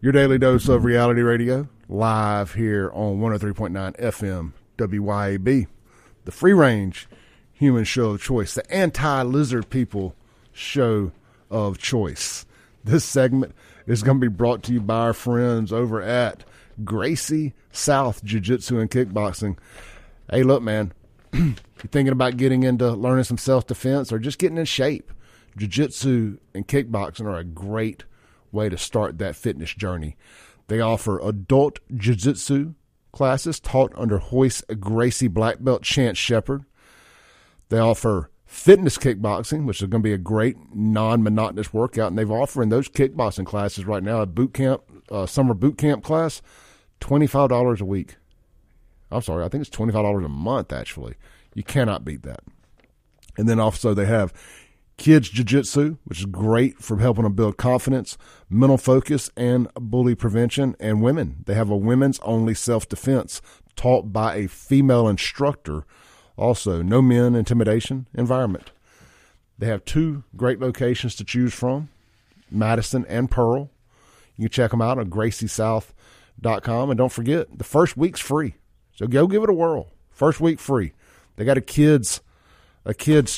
Your daily dose of reality radio, live here on 103.9 FM WYAB, the free-range human show of choice, the anti-lizard people show of choice. This segment is going to be brought to you by our friends over at Gracie South Jiu-Jitsu and Kickboxing. Hey, look, man, you're thinking about getting into learning some self-defense or just getting in shape? Jiu-Jitsu and kickboxing are a great way to start that fitness journey. They offer adult jiu-jitsu classes taught under Hoist Gracie Black Belt Chance Shepherd. They offer fitness kickboxing, which is going to be a great non-monotonous workout, and they've offering those kickboxing classes right now at boot camp, summer boot camp class, $25 a week. I'm sorry, I think it's $25 a month, actually. You cannot beat that. And then also they have kids jiu-jitsu, which is great for helping them build confidence, mental focus, and bully prevention. And women, they have a women's-only self-defense taught by a female instructor. Also, no men intimidation environment. They have two great locations to choose from, Madison and Pearl. You can check them out at GracieSouth.com. And don't forget, the first week's free. So go give it a whirl. First week free. They got a kids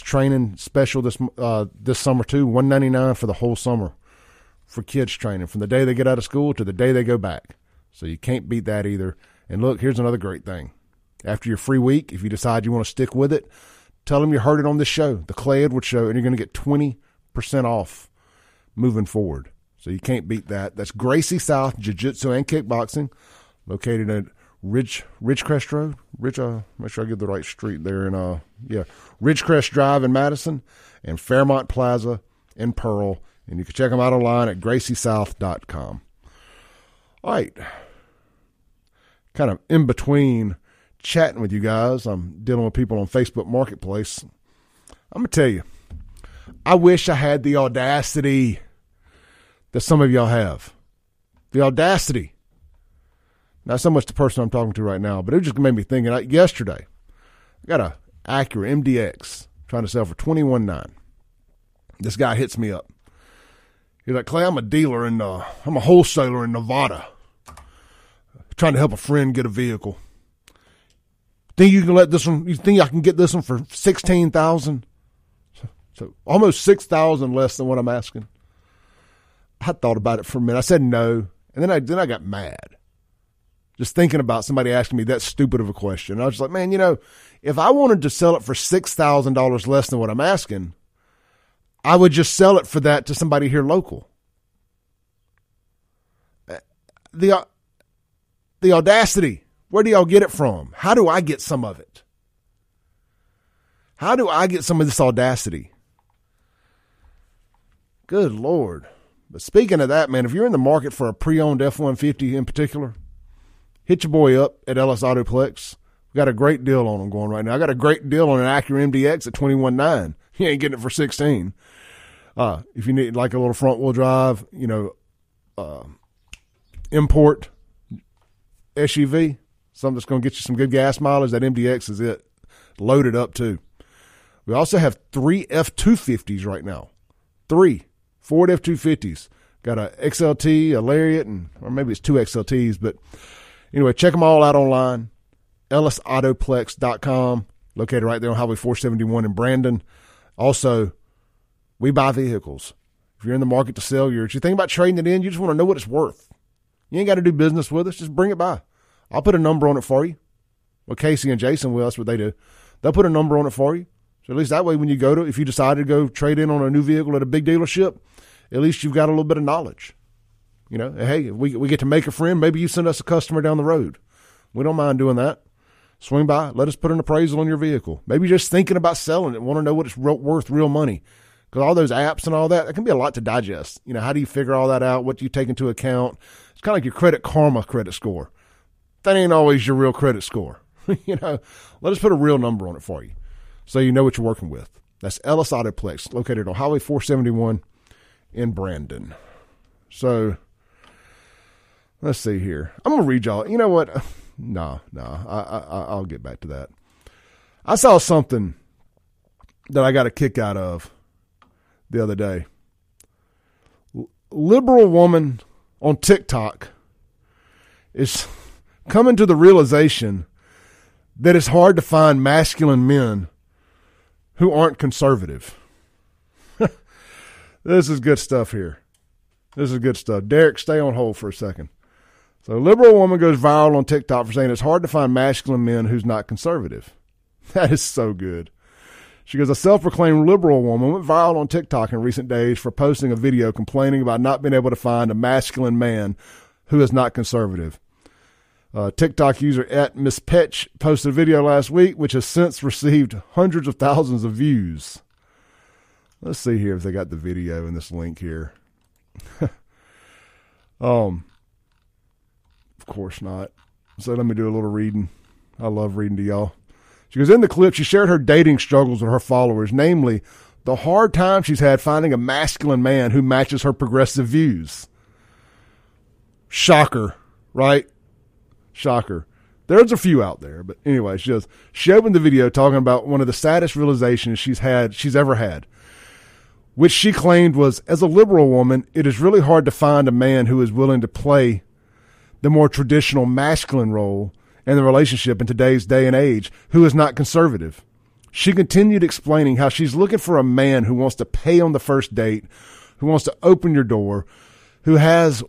training special this summer too, $199 for the whole summer for kids training from the day they get out of school to the day they go back. So you can't beat that either. And look, here's another great thing. After your free week, if you decide you want to stick with it, tell them you heard it on this show, the Clay Edwards Show, and you're going to get 20% off moving forward. So you can't beat that. That's Gracie South Jiu-Jitsu and Kickboxing, located at Ridgecrest Road. Make sure I get the right street there. And Ridgecrest Drive in Madison and Fairmont Plaza in Pearl. And you can check them out online at GracieSouth.com. All right. Kind of in between chatting with you guys, I'm dealing with people on Facebook Marketplace. I'm going to tell you, I wish I had the audacity that some of y'all have. The audacity. Not so much the person I'm talking to right now, but it just made me think. Yesterday, I got an Acura MDX trying to sell for $21,900. This guy hits me up. He's like, Clay, I'm a wholesaler in Nevada, trying to help a friend get a vehicle. Think you can let this one? You think I can get this one for $16,000? So almost $6,000 less than what I'm asking. I thought about it for a minute. I said no, and then I got mad. Just thinking about somebody asking me that stupid of a question. And I was just like, man, if I wanted to sell it for $6,000 less than what I'm asking, I would just sell it for that to somebody here local. The audacity, where do y'all get it from? How do I get some of it? How do I get some of this audacity? Good Lord. But speaking of that, man, if you're in the market for a pre-owned F-150 in particular, hit your boy up at Ellis Autoplex. We got a great deal on them going right now. I got a great deal on an Acura MDX at $21,900. You ain't getting it for $16,000. If you need like a little front-wheel drive, import SUV, something that's going to get you some good gas mileage, that MDX is it. Loaded up too. We also have three F-250s right now. Three Ford F-250s. Got a XLT, a Lariat, or maybe it's two XLTs, but anyway, check them all out online, EllisAutoplex.com, located right there on Highway 471 in Brandon. Also, we buy vehicles. If you're in the market to sell yours, you think about trading it in, you just want to know what it's worth. You ain't got to do business with us. Just bring it by. I'll put a number on it for you. Well, Casey and Jason will. That's what they do. They'll put a number on it for you. So at least that way when you go to, if you decide to go trade in on a new vehicle at a big dealership, at least you've got a little bit of knowledge. Hey, we get to make a friend. Maybe you send us a customer down the road. We don't mind doing that. Swing by. Let us put an appraisal on your vehicle. Maybe you're just thinking about selling it, want to know what it's worth real money. Because all those apps and all that, that can be a lot to digest. How do you figure all that out? What do you take into account? It's kind of like your Credit Karma credit score. That ain't always your real credit score. Let us put a real number on it for you so you know what you're working with. That's Ellis Autoplex, located on Highway 471 in Brandon. So let's see here. I'm going to read y'all. You know what? I'll get back to that. I saw something that I got a kick out of the other day. liberal woman on TikTok is coming to the realization that it's hard to find masculine men who aren't conservative. This is good stuff here. This is good stuff. Derek, stay on hold for a second. So a liberal woman goes viral on TikTok for saying it's hard to find masculine men who's not conservative. That is so good. She goes, a self-proclaimed liberal woman went viral on TikTok in recent days for posting a video complaining about not being able to find a masculine man who is not conservative. TikTok user @MissPetch posted a video last week, which has since received hundreds of thousands of views. Let's see here if they got the video in this link here. Of course not. So let me do a little reading. I love reading to y'all. She goes, in the clip, she shared her dating struggles with her followers, namely the hard time she's had finding a masculine man who matches her progressive views. Shocker, right? Shocker. There's a few out there, but anyway, she opened the video talking about one of the saddest realizations she's ever had, which she claimed was, as a liberal woman, it is really hard to find a man who is willing to play the more traditional masculine role and the relationship in today's day and age, who is not conservative. She continued explaining how she's looking for a man who wants to pay on the first date, who wants to open your door, who has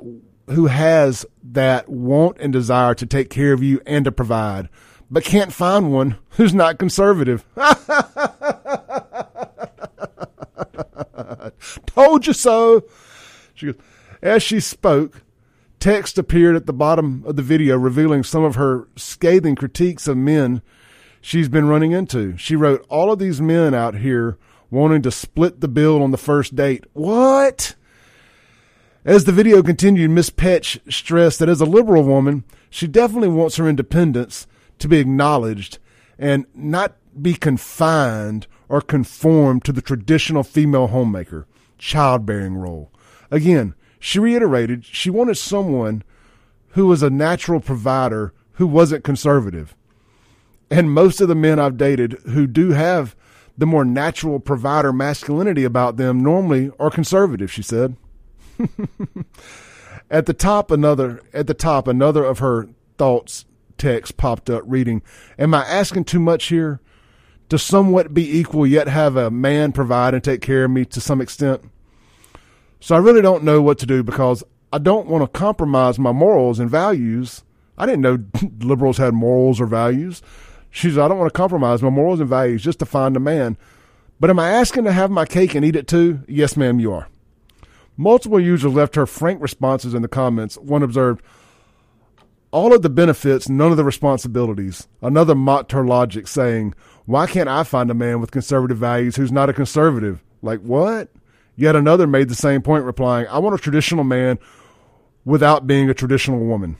that want and desire to take care of you and to provide, but can't find one who's not conservative. Told you so. She goes, as she spoke, text appeared at the bottom of the video revealing some of her scathing critiques of men she's been running into. She wrote, all of these men out here wanting to split the bill on the first date. What? As the video continued, Miss Petch stressed that as a liberal woman, she definitely wants her independence to be acknowledged and not be confined or conformed to the traditional female homemaker, childbearing role. Again, she reiterated she wanted someone who was a natural provider who wasn't conservative. And most of the men I've dated who do have the more natural provider masculinity about them normally are conservative, she said. At the top, another of her thoughts text popped up reading, am I asking too much here? To somewhat be equal yet have a man provide and take care of me to some extent? So I really don't know what to do because I don't want to compromise my morals and values. I didn't know liberals had morals or values. She said, I don't want to compromise my morals and values just to find a man. But am I asking to have my cake and eat it too? Yes, ma'am, you are. Multiple users left her frank responses in the comments. One observed, all of the benefits, none of the responsibilities. Another mocked her logic, saying, why can't I find a man with conservative values who's not a conservative? Like, what? Yet another made the same point, replying, I want a traditional man without being a traditional woman.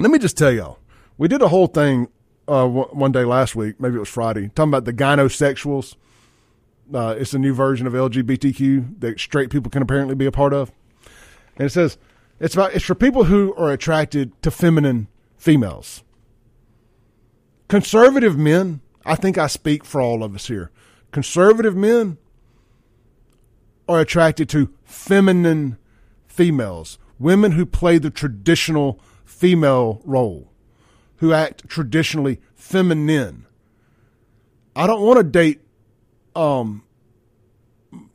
Let me just tell y'all, we did a whole thing one day last week, maybe it was Friday, talking about the gynosexuals. It's a new version of LGBTQ that straight people can apparently be a part of. And it says, it's for people who are attracted to feminine females. Conservative men, I think I speak for all of us here. Conservative men are attracted to feminine females, women who play the traditional female role, who act traditionally feminine. I don't want to date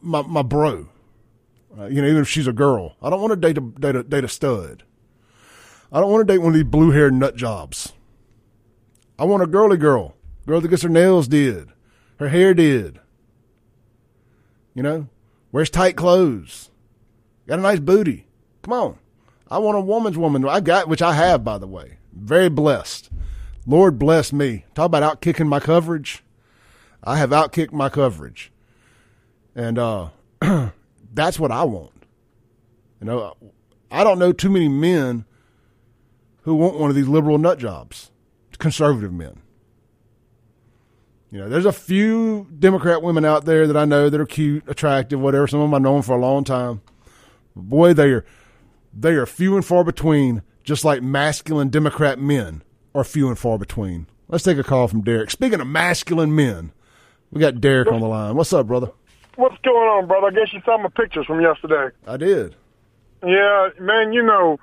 my bro, even if she's a girl. I don't want to date a stud. I don't want to date one of these blue-haired nut jobs. I want a girly girl that gets her nails did, her hair did, wears tight clothes, got a nice booty. Come on. I want a woman's woman. I got, which I have, by the way. Very blessed. Lord bless me. Talk about outkicking my coverage. I have outkicked my coverage. And that's what I want. I don't know too many men who want one of these liberal nut jobs, conservative men. There's a few Democrat women out there that I know that are cute, attractive, whatever. Some of them I've known for a long time. Boy, they are few and far between, just like masculine Democrat men are few and far between. Let's take a call from Derek. Speaking of masculine men, we got Derek on the line. What's up, brother? What's going on, brother? I guess you saw my pictures from yesterday. I did. Yeah, man, you know,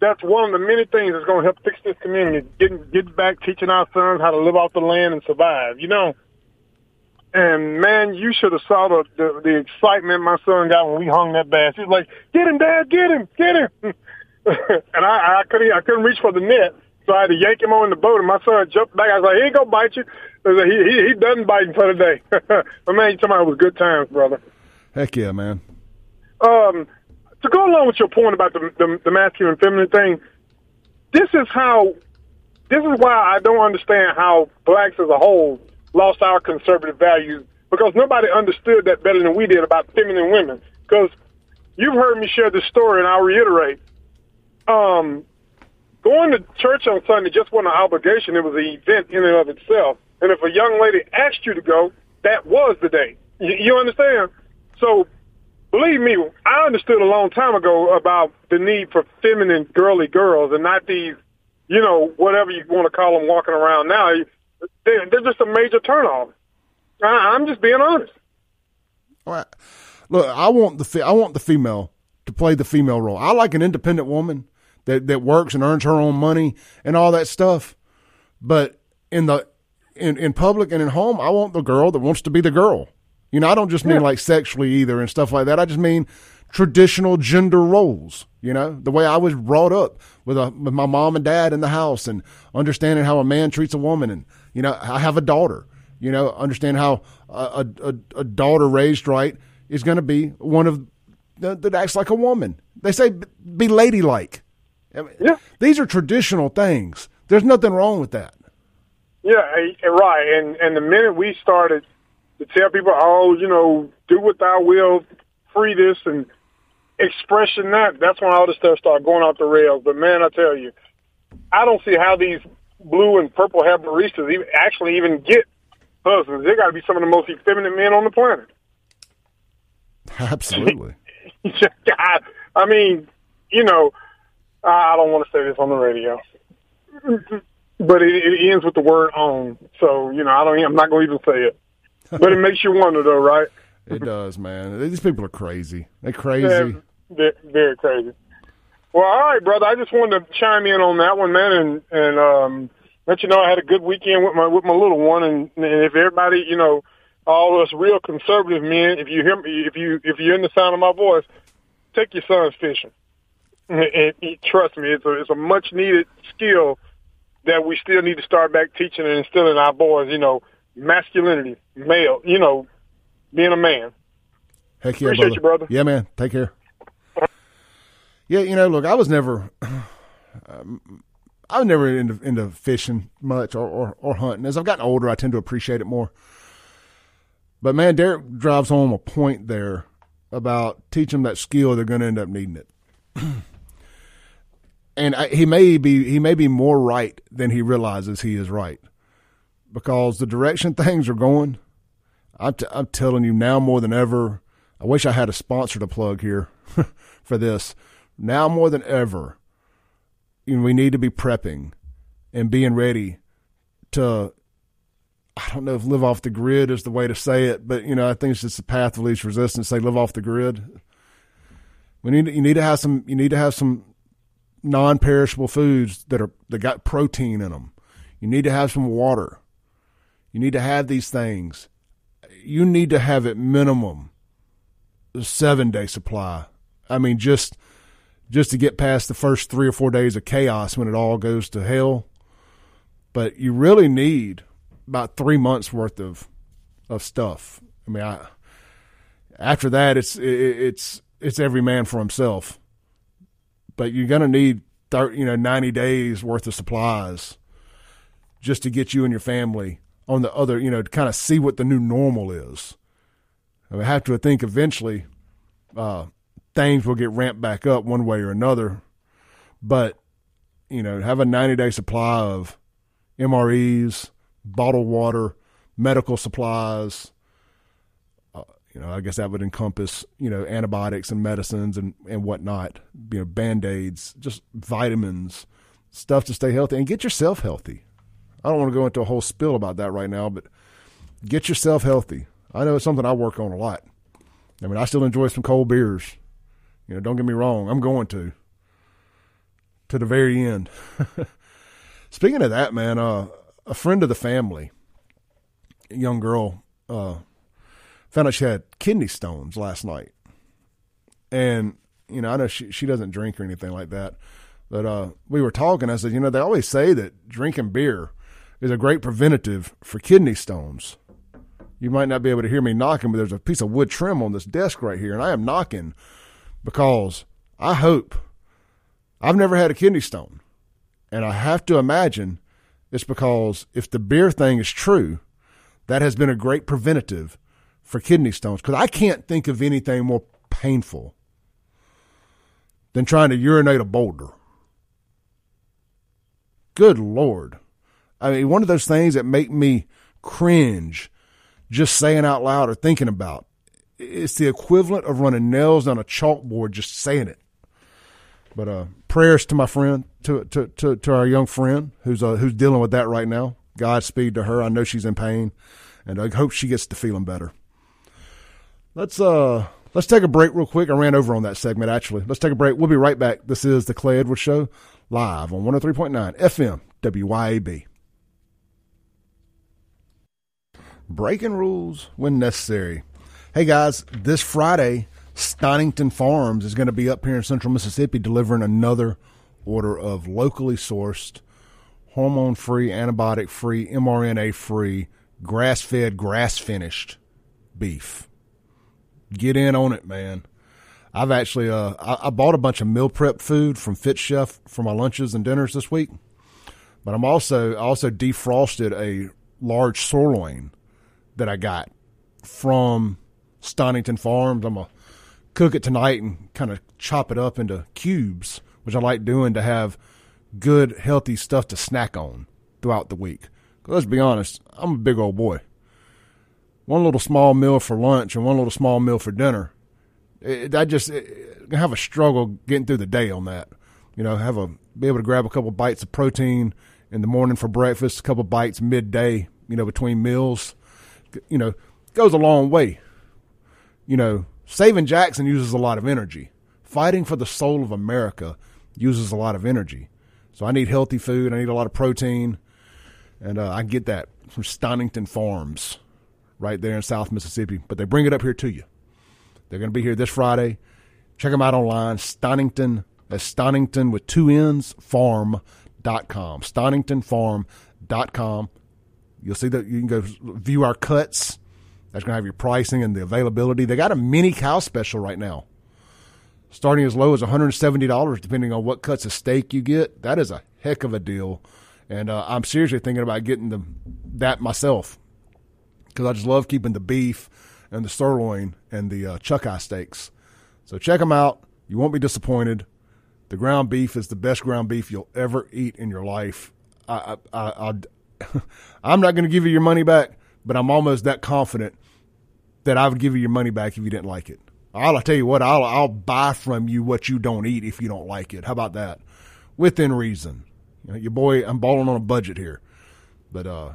that's one of the many things that's going to help fix this community, getting back, teaching our sons how to live off the land and survive, you know. And, man, you should have saw the excitement my son got when we hung that bass. He was like, get him, Dad, get him, get him. And I couldn't reach for the net, so I had to yank him on the boat, and my son jumped back. I was like, he ain't going to bite you. I was like, he doesn't bite him for the day. But, man, you're talking about it was good times, brother. Heck yeah, man. To go along with your point about the masculine and feminine thing, this is why I don't understand how blacks as a whole lost our conservative values, because nobody understood that better than we did about feminine women. Because you've heard me share this story, and I'll reiterate. Going to church on Sunday just wasn't an obligation. It was an event in and of itself. And if a young lady asked you to go, that was the day. You understand? So believe me, I understood a long time ago about the need for feminine, girly girls and not these, you know, whatever you want to call them walking around now. They're just a major turnoff. I'm just being honest. All right. Look, I want the female to play the female role. I like an independent woman that works and earns her own money and all that stuff. But in public and in home, I want the girl that wants to be the girl. You know, I don't just mean like sexually either and stuff like that. I just mean traditional gender roles, you know, the way I was brought up with my mom and dad in the house and understanding how a man treats a woman. And, you know, I have a daughter, you know, understand how a daughter raised right is going to be one of that acts like a woman. They say be ladylike. I mean, these are traditional things. There's nothing wrong with that. Yeah, right. And the minute we started to tell people, oh, you know, do with thy will, free this, and expression that, that's when all this stuff started going off the rails. But, man, I tell you, I don't see how these blue and purple hair baristas even get husbands. They got to be some of the most effeminate men on the planet. Absolutely. I mean, you know, I don't want to say this on the radio. But it ends with the word on. So, you know, I'm not going to even say it. But it makes you wonder, though, right? It does, man. These people are crazy. They're crazy. Yeah, very crazy. Well, all right, brother. I just wanted to chime in on that one, man, and let you know I had a good weekend with my little one. And if everybody, you know, all of us real conservative men, if you hear me, if you're in the sound of my voice, take your sons fishing. And trust me, it's a much needed skill that we still need to start back teaching and instilling our boys. You know. Masculinity, male, you know, being a man. Heck yeah, appreciate brother. You, brother. Yeah, man. Take care. Yeah, you know, look, I was never into fishing much or hunting. As I've gotten older, I tend to appreciate it more. But man, Derek drives home a point there about teach them that skill. They're going to end up needing it, and he may be more right than he realizes he is right. Because the direction things are going, I'm telling you now more than ever, I wish I had a sponsor to plug here for this. Now more than ever, you know, we need to be prepping and being ready to, I don't know if live off the grid is the way to say it, but, you know, I think it's just the path of least resistance. Say live off the grid. You need to have some non-perishable foods that got protein in them. You need to have some water. You need to have these things. You need to have at minimum a 7-day supply. I mean, just to get past the first 3 or 4 days of chaos when it all goes to hell. But you really need about 3 months worth of stuff. I mean, after that, it's every man for himself. But you're gonna need 90 days worth of supplies just to get you and your family on the other, you know, to kind of see what the new normal is. I mean, I have to think eventually things will get ramped back up one way or another. But, you know, have a 90-day supply of MREs, bottled water, medical supplies. You know, I guess that would encompass, you know, antibiotics and medicines and whatnot, you know, Band-Aids, just vitamins, stuff to stay healthy and get yourself healthy. I don't want to go into a whole spill about that right now, but get yourself healthy. I know it's something I work on a lot. I mean, I still enjoy some cold beers. You know, don't get me wrong. I'm going to the very end. Speaking of that, man, a friend of the family, a young girl, found out she had kidney stones last night. And, you know, I know she doesn't drink or anything like that, but we were talking. I said, you know, they always say that drinking beer is a great preventative for kidney stones. You might not be able to hear me knocking, but there's a piece of wood trim on this desk right here, and I am knocking because I hope. I've never had a kidney stone, and I have to imagine it's because if the beer thing is true, that has been a great preventative for kidney stones, because I can't think of anything more painful than trying to urinate a boulder. Good Lord. I mean, one of those things that make me cringe just saying out loud or thinking about. It's the equivalent of running nails on a chalkboard just saying it. But prayers to my friend, to our young friend who's dealing with that right now. Godspeed to her. I know she's in pain, and I hope she gets to feeling better. Let's take a break real quick. I ran over on that segment, actually. Let's take a break. We'll be right back. This is The Clay Edwards Show, live on 103.9 FM, WYAB. Breaking rules when necessary. Hey, guys, this Friday, Stonington Farms is going to be up here in central Mississippi delivering another order of locally sourced, hormone-free, antibiotic-free, mRNA-free, grass-fed, grass-finished beef. Get in on it, man. I've actually, I bought a bunch of meal prep food from Fit Chef for my lunches and dinners this week, but I also defrosted a large sirloin that I got from Stonington Farms. I'm going to cook it tonight and kind of chop it up into cubes, which I like doing to have good, healthy stuff to snack on throughout the week. Let's be honest, I'm a big old boy. One little small meal for lunch and one little small meal for dinner, I have a struggle getting through the day on that. You know, be able to grab a couple bites of protein in the morning for breakfast, a couple bites midday, you know, between meals, you know, goes a long way. You know, saving Jackson uses a lot of energy. Fighting for the soul of America uses a lot of energy. So I need healthy food. I need a lot of protein. And I get that from Stonington Farms right there in South Mississippi. But they bring it up here to you. They're going to be here this Friday. Check them out online. Stonington, that's Stonington with 2 N's, farm.com. StoningtonFarm.com. You'll see that you can go view our cuts. That's going to have your pricing and the availability. They got a mini cow special right now, starting as low as $170, depending on what cuts of steak you get. That is a heck of a deal. And I'm seriously thinking about getting that myself, because I just love keeping the beef and the sirloin and the chuck eye steaks. So check them out. You won't be disappointed. The ground beef is the best ground beef you'll ever eat in your life. I'm not going to give you your money back, but I'm almost that confident that I would give you your money back if you didn't like it. I'll tell you what, I'll buy from you what you don't eat if you don't like it. How about that? Within reason. You know, your boy, I'm balling on a budget here. But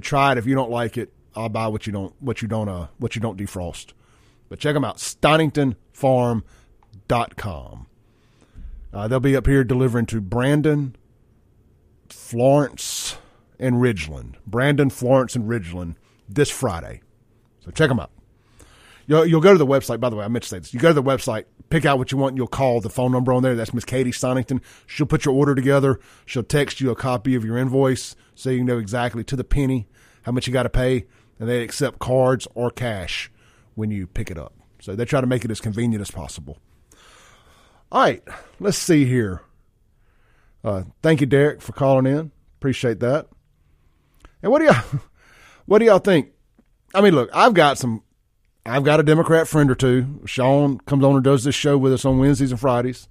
try it. If you don't like it, I'll buy what you don't defrost. But check them out, StoningtonFarm.com. They'll be up here delivering to Brandon, Florence, and Ridgeland. Brandon, Florence, and Ridgeland this Friday. So check them out. You'll go to the website, by the way, I meant to say this. You go to the website, pick out what you want, and you'll call the phone number on there. That's Miss Katie Stonington. She'll put your order together. She'll text you a copy of your invoice so you know exactly to the penny how much you got to pay, and they accept cards or cash when you pick it up. So they try to make it as convenient as possible. All right, let's see here. Thank you, Derek, for calling in. Appreciate that. And what do y'all think? I mean, look, I've got a Democrat friend or two. Sean comes on and does this show with us on Wednesdays and Fridays.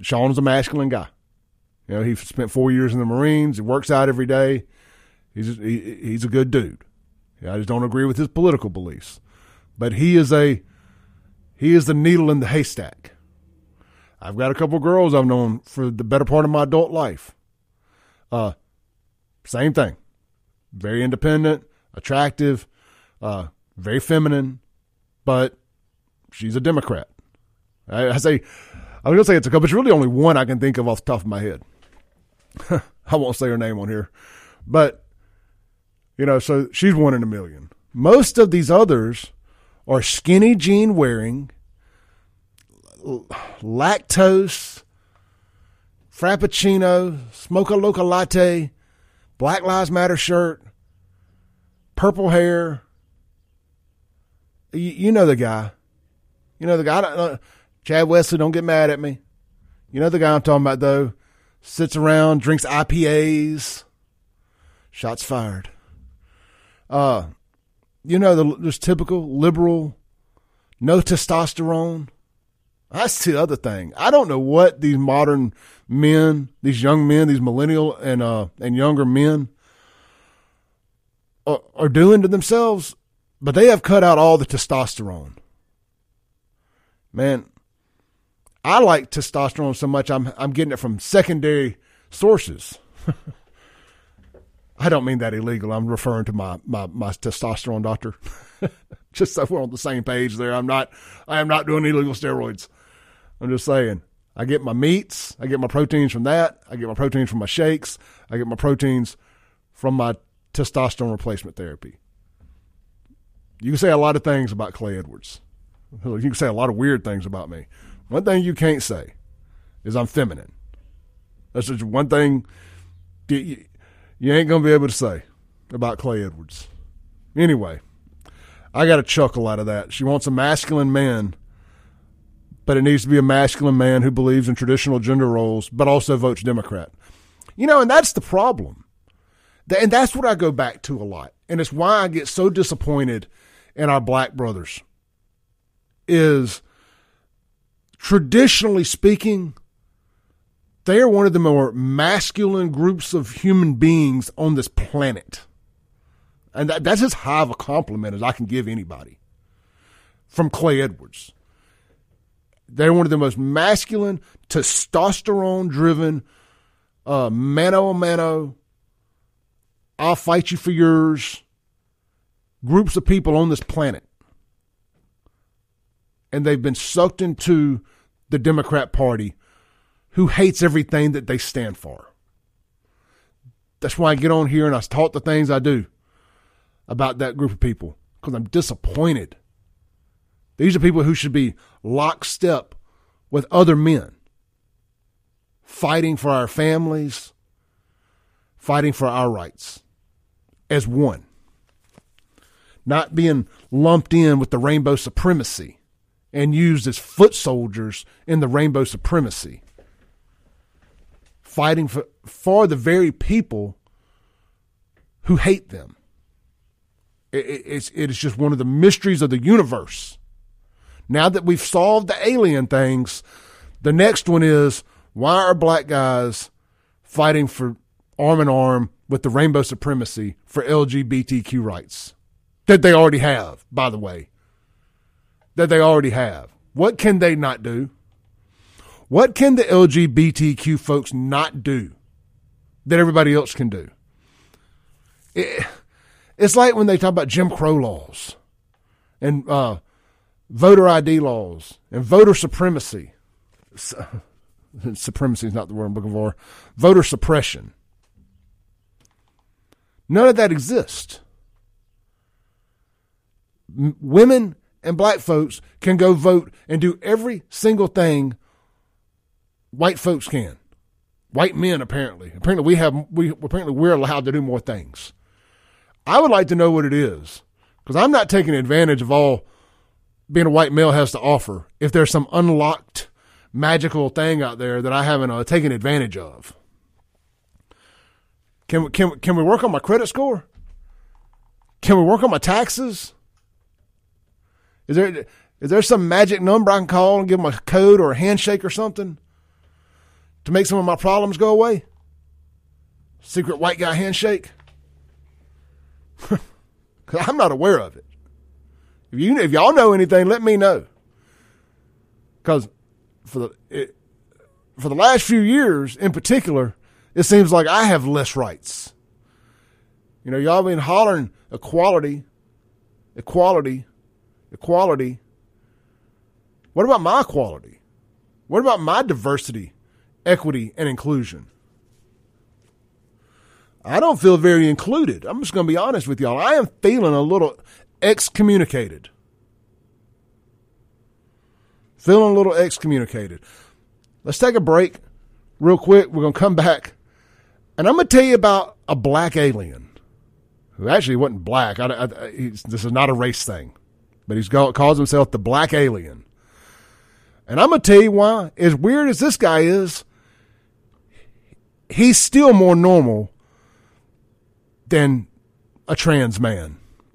Sean's a masculine guy. You know, he spent 4 years in the Marines. He works out every day. He's a good dude. You know, I just don't agree with his political beliefs, but he is the needle in the haystack. I've got a couple girls I've known for the better part of my adult life. Same thing. Very independent, attractive, very feminine, but she's a Democrat. I was going to say it's a couple, but it's really only one I can think of off the top of my head. I won't say her name on here, but you know, so she's 1 in a million. Most of these others are skinny jean wearing, lactose, frappuccino, smoke a loca latte, Black Lives Matter shirt, purple hair. You know the guy. You know the guy. Chad Wesley, don't get mad at me. You know the guy I'm talking about, though. Sits around, drinks IPAs. Shots fired. You know, this typical liberal, no testosterone. That's the other thing. I don't know what these modern men, these young men, these millennial and younger men are doing to themselves, but they have cut out all the testosterone. Man, I like testosterone so much I'm getting it from secondary sources. I don't mean that illegal. I'm referring to my testosterone doctor. Just so we're on the same page there. I am not doing illegal steroids. I'm just saying, I get my meats. I get my proteins from that. I get my proteins from my shakes. I get my proteins from my testosterone replacement therapy. You can say a lot of things about Clay Edwards. You can say a lot of weird things about me. One thing you can't say is I'm feminine. That's just one thing you ain't going to be able to say about Clay Edwards. Anyway, I got a chuckle out of that. She wants a masculine man, but it needs to be a masculine man who believes in traditional gender roles, but also votes Democrat. You know, and that's the problem. And that's what I go back to a lot. And it's why I get so disappointed in our black brothers is, traditionally speaking, they are one of the more masculine groups of human beings on this planet. And that's as high of a compliment as I can give anybody from Clay Edwards. They're one of the most masculine, testosterone-driven, mano-a-mano, I'll fight you for yours, groups of people on this planet. And they've been sucked into the Democrat Party, who hates everything that they stand for. That's why I get on here and I talk the things I do about that group of people, because I'm disappointed. These are people who should be lockstep with other men, fighting for our families, fighting for our rights as one, not being lumped in with the rainbow supremacy and used as foot soldiers in the rainbow supremacy. Fighting for the very people who hate them. It is just one of the mysteries of the universe. Now that we've solved the alien things, the next one is, why are black guys fighting for arm in arm with the rainbow supremacy for LGBTQ rights? That they already have, by the way. That they already have. What can they not do? What can the LGBTQ folks not do that everybody else can do? It's like when they talk about Jim Crow laws and voter ID laws and voter supremacy. Supremacy is not the word I'm looking for. Voter suppression. None of that exists. Women and black folks can go vote and do every single thing white folks can. White men, apparently. Apparently we're allowed to do more things. I would like to know what it is, because I'm not taking advantage of all being a white male has to offer if there's some unlocked magical thing out there that I haven't taken advantage of. Can we work on my credit score? Can we work on my taxes? Is there some magic number I can call and give them a code or a handshake or something to make some of my problems go away? Secret white guy handshake? Because I'm not aware of it. If y'all know anything, let me know. Because for the last few years in particular, it seems like I have less rights. You know, y'all been hollering equality. What about my equality? What about my diversity, equity, and inclusion? I don't feel very included. I'm just going to be honest with y'all. I am feeling a little excommunicated. Feeling a little excommunicated. Let's take a break real quick. We're going to come back. And I'm going to tell you about a black alien who actually wasn't black. This is not a race thing. But he calls himself the black alien. And I'm going to tell you why, as weird as this guy is, he's still more normal than a trans man.